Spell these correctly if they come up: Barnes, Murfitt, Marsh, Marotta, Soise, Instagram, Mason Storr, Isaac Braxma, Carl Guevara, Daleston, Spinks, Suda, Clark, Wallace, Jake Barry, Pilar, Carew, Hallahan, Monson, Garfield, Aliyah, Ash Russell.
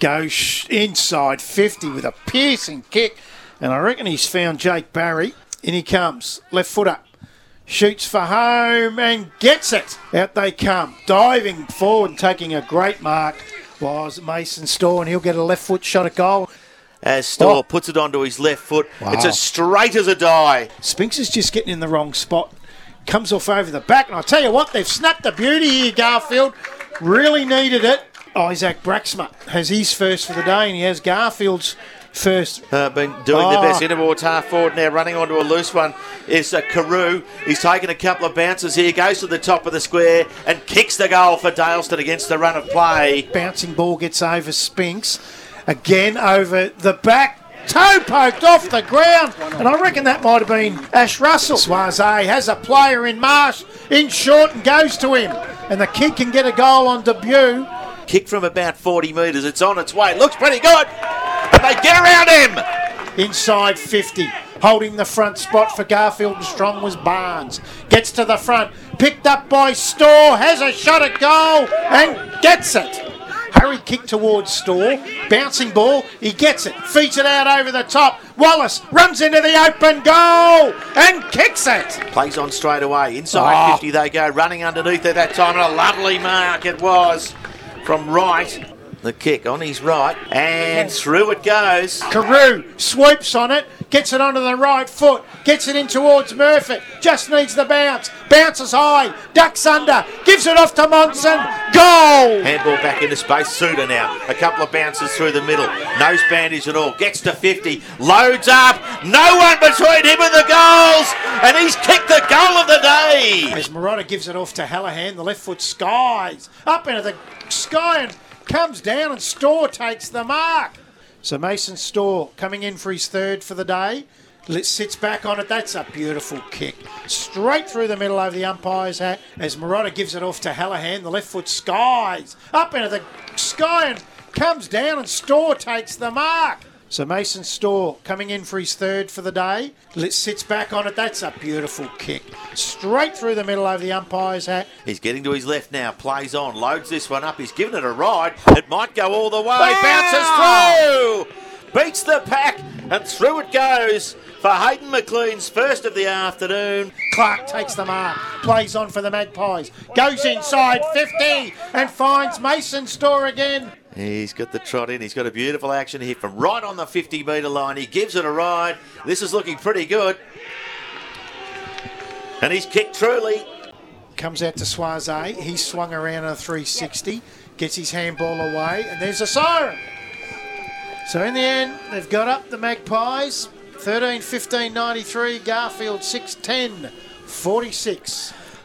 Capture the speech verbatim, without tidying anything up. Go sh- inside fifty with a piercing kick, and I reckon he's found Jake Barry. In he comes, left foot up, shoots for home and gets it. Out they come, diving forward and taking a great mark was Mason Storr, and he'll get a left foot shot at goal. As Storr oh. puts it onto his left foot, wow. It's as straight as a die. Spinks is just getting in the wrong spot, comes off over the back, and I tell you what, they've snapped the beauty here, Garfield. Really needed it. Isaac Braxma has his first for the day, and he has Garfield's first. Uh, been doing oh. the best interwards half forward now, running onto a loose one is uh, Carew. He's taken a couple of bounces here, goes to the top of the square and kicks the goal for Daleston against the run of play. Bouncing ball gets over Spinks, again over the back, toe poked off the ground, and I reckon that might have been Ash Russell. Soise has a player in Marsh, in short, and goes to him, and the kid can get a goal on debut. Kick from about forty metres. It's on its way. Looks pretty good. And they get around him. Inside fifty. Holding the front spot for Garfield and Strong was Barnes. Gets to the front. Picked up by Storr. Has a shot at goal. And gets it. Hurry kick towards Storr. Bouncing ball. He gets it. Feeds it out over the top. Wallace runs into the open goal and kicks it. Plays on straight away. Inside oh. fifty they go. Running underneath at that time. And a lovely mark it was. From right, the kick on his right, and through it goes. Carew swoops on it, gets it onto the right foot, gets it in towards Murfitt, just needs the bounce, bounces high, ducks under, gives it off to Monson, goal! Handball back into space, Suda now, a couple of bounces through the middle, no bandage at all, gets to fifty, loads up, no one between him and the goals, and he's kicked the goal of the day! As Marotta gives it off to Hallahan, the left foot skies, up into the sky and comes down, and Storr takes the mark. So Mason Storr coming in for his third for the day. Sits back on it. That's a beautiful kick. Straight through the middle over the umpire's hat as Marotta gives it off to Hallahan. The left foot skies up into the sky and comes down, and Storr takes the mark. So Mason Storr coming in for his third for the day. Sits back on it. That's a beautiful kick. Straight through the middle over the umpire's hat. He's getting to his left now. Plays on. Loads this one up. He's given it a ride. It might go all the way. Wow. Bounces through. Beats the pack. And through it goes for Hayden McLean's first of the afternoon. Clark takes the mark. Plays on for the Magpies. Goes inside fifty and finds Mason Storr again. He's got the trot in. He's got a beautiful action here from right on the fifty-metre line. He gives it a ride. This is looking pretty good. And he's kicked truly. Comes out to Soise. He's swung around on a three sixty. Gets his handball away. And there's a siren. So in the end, they've got up the Magpies. thirteen fifteen ninety-three. Garfield six ten forty-six.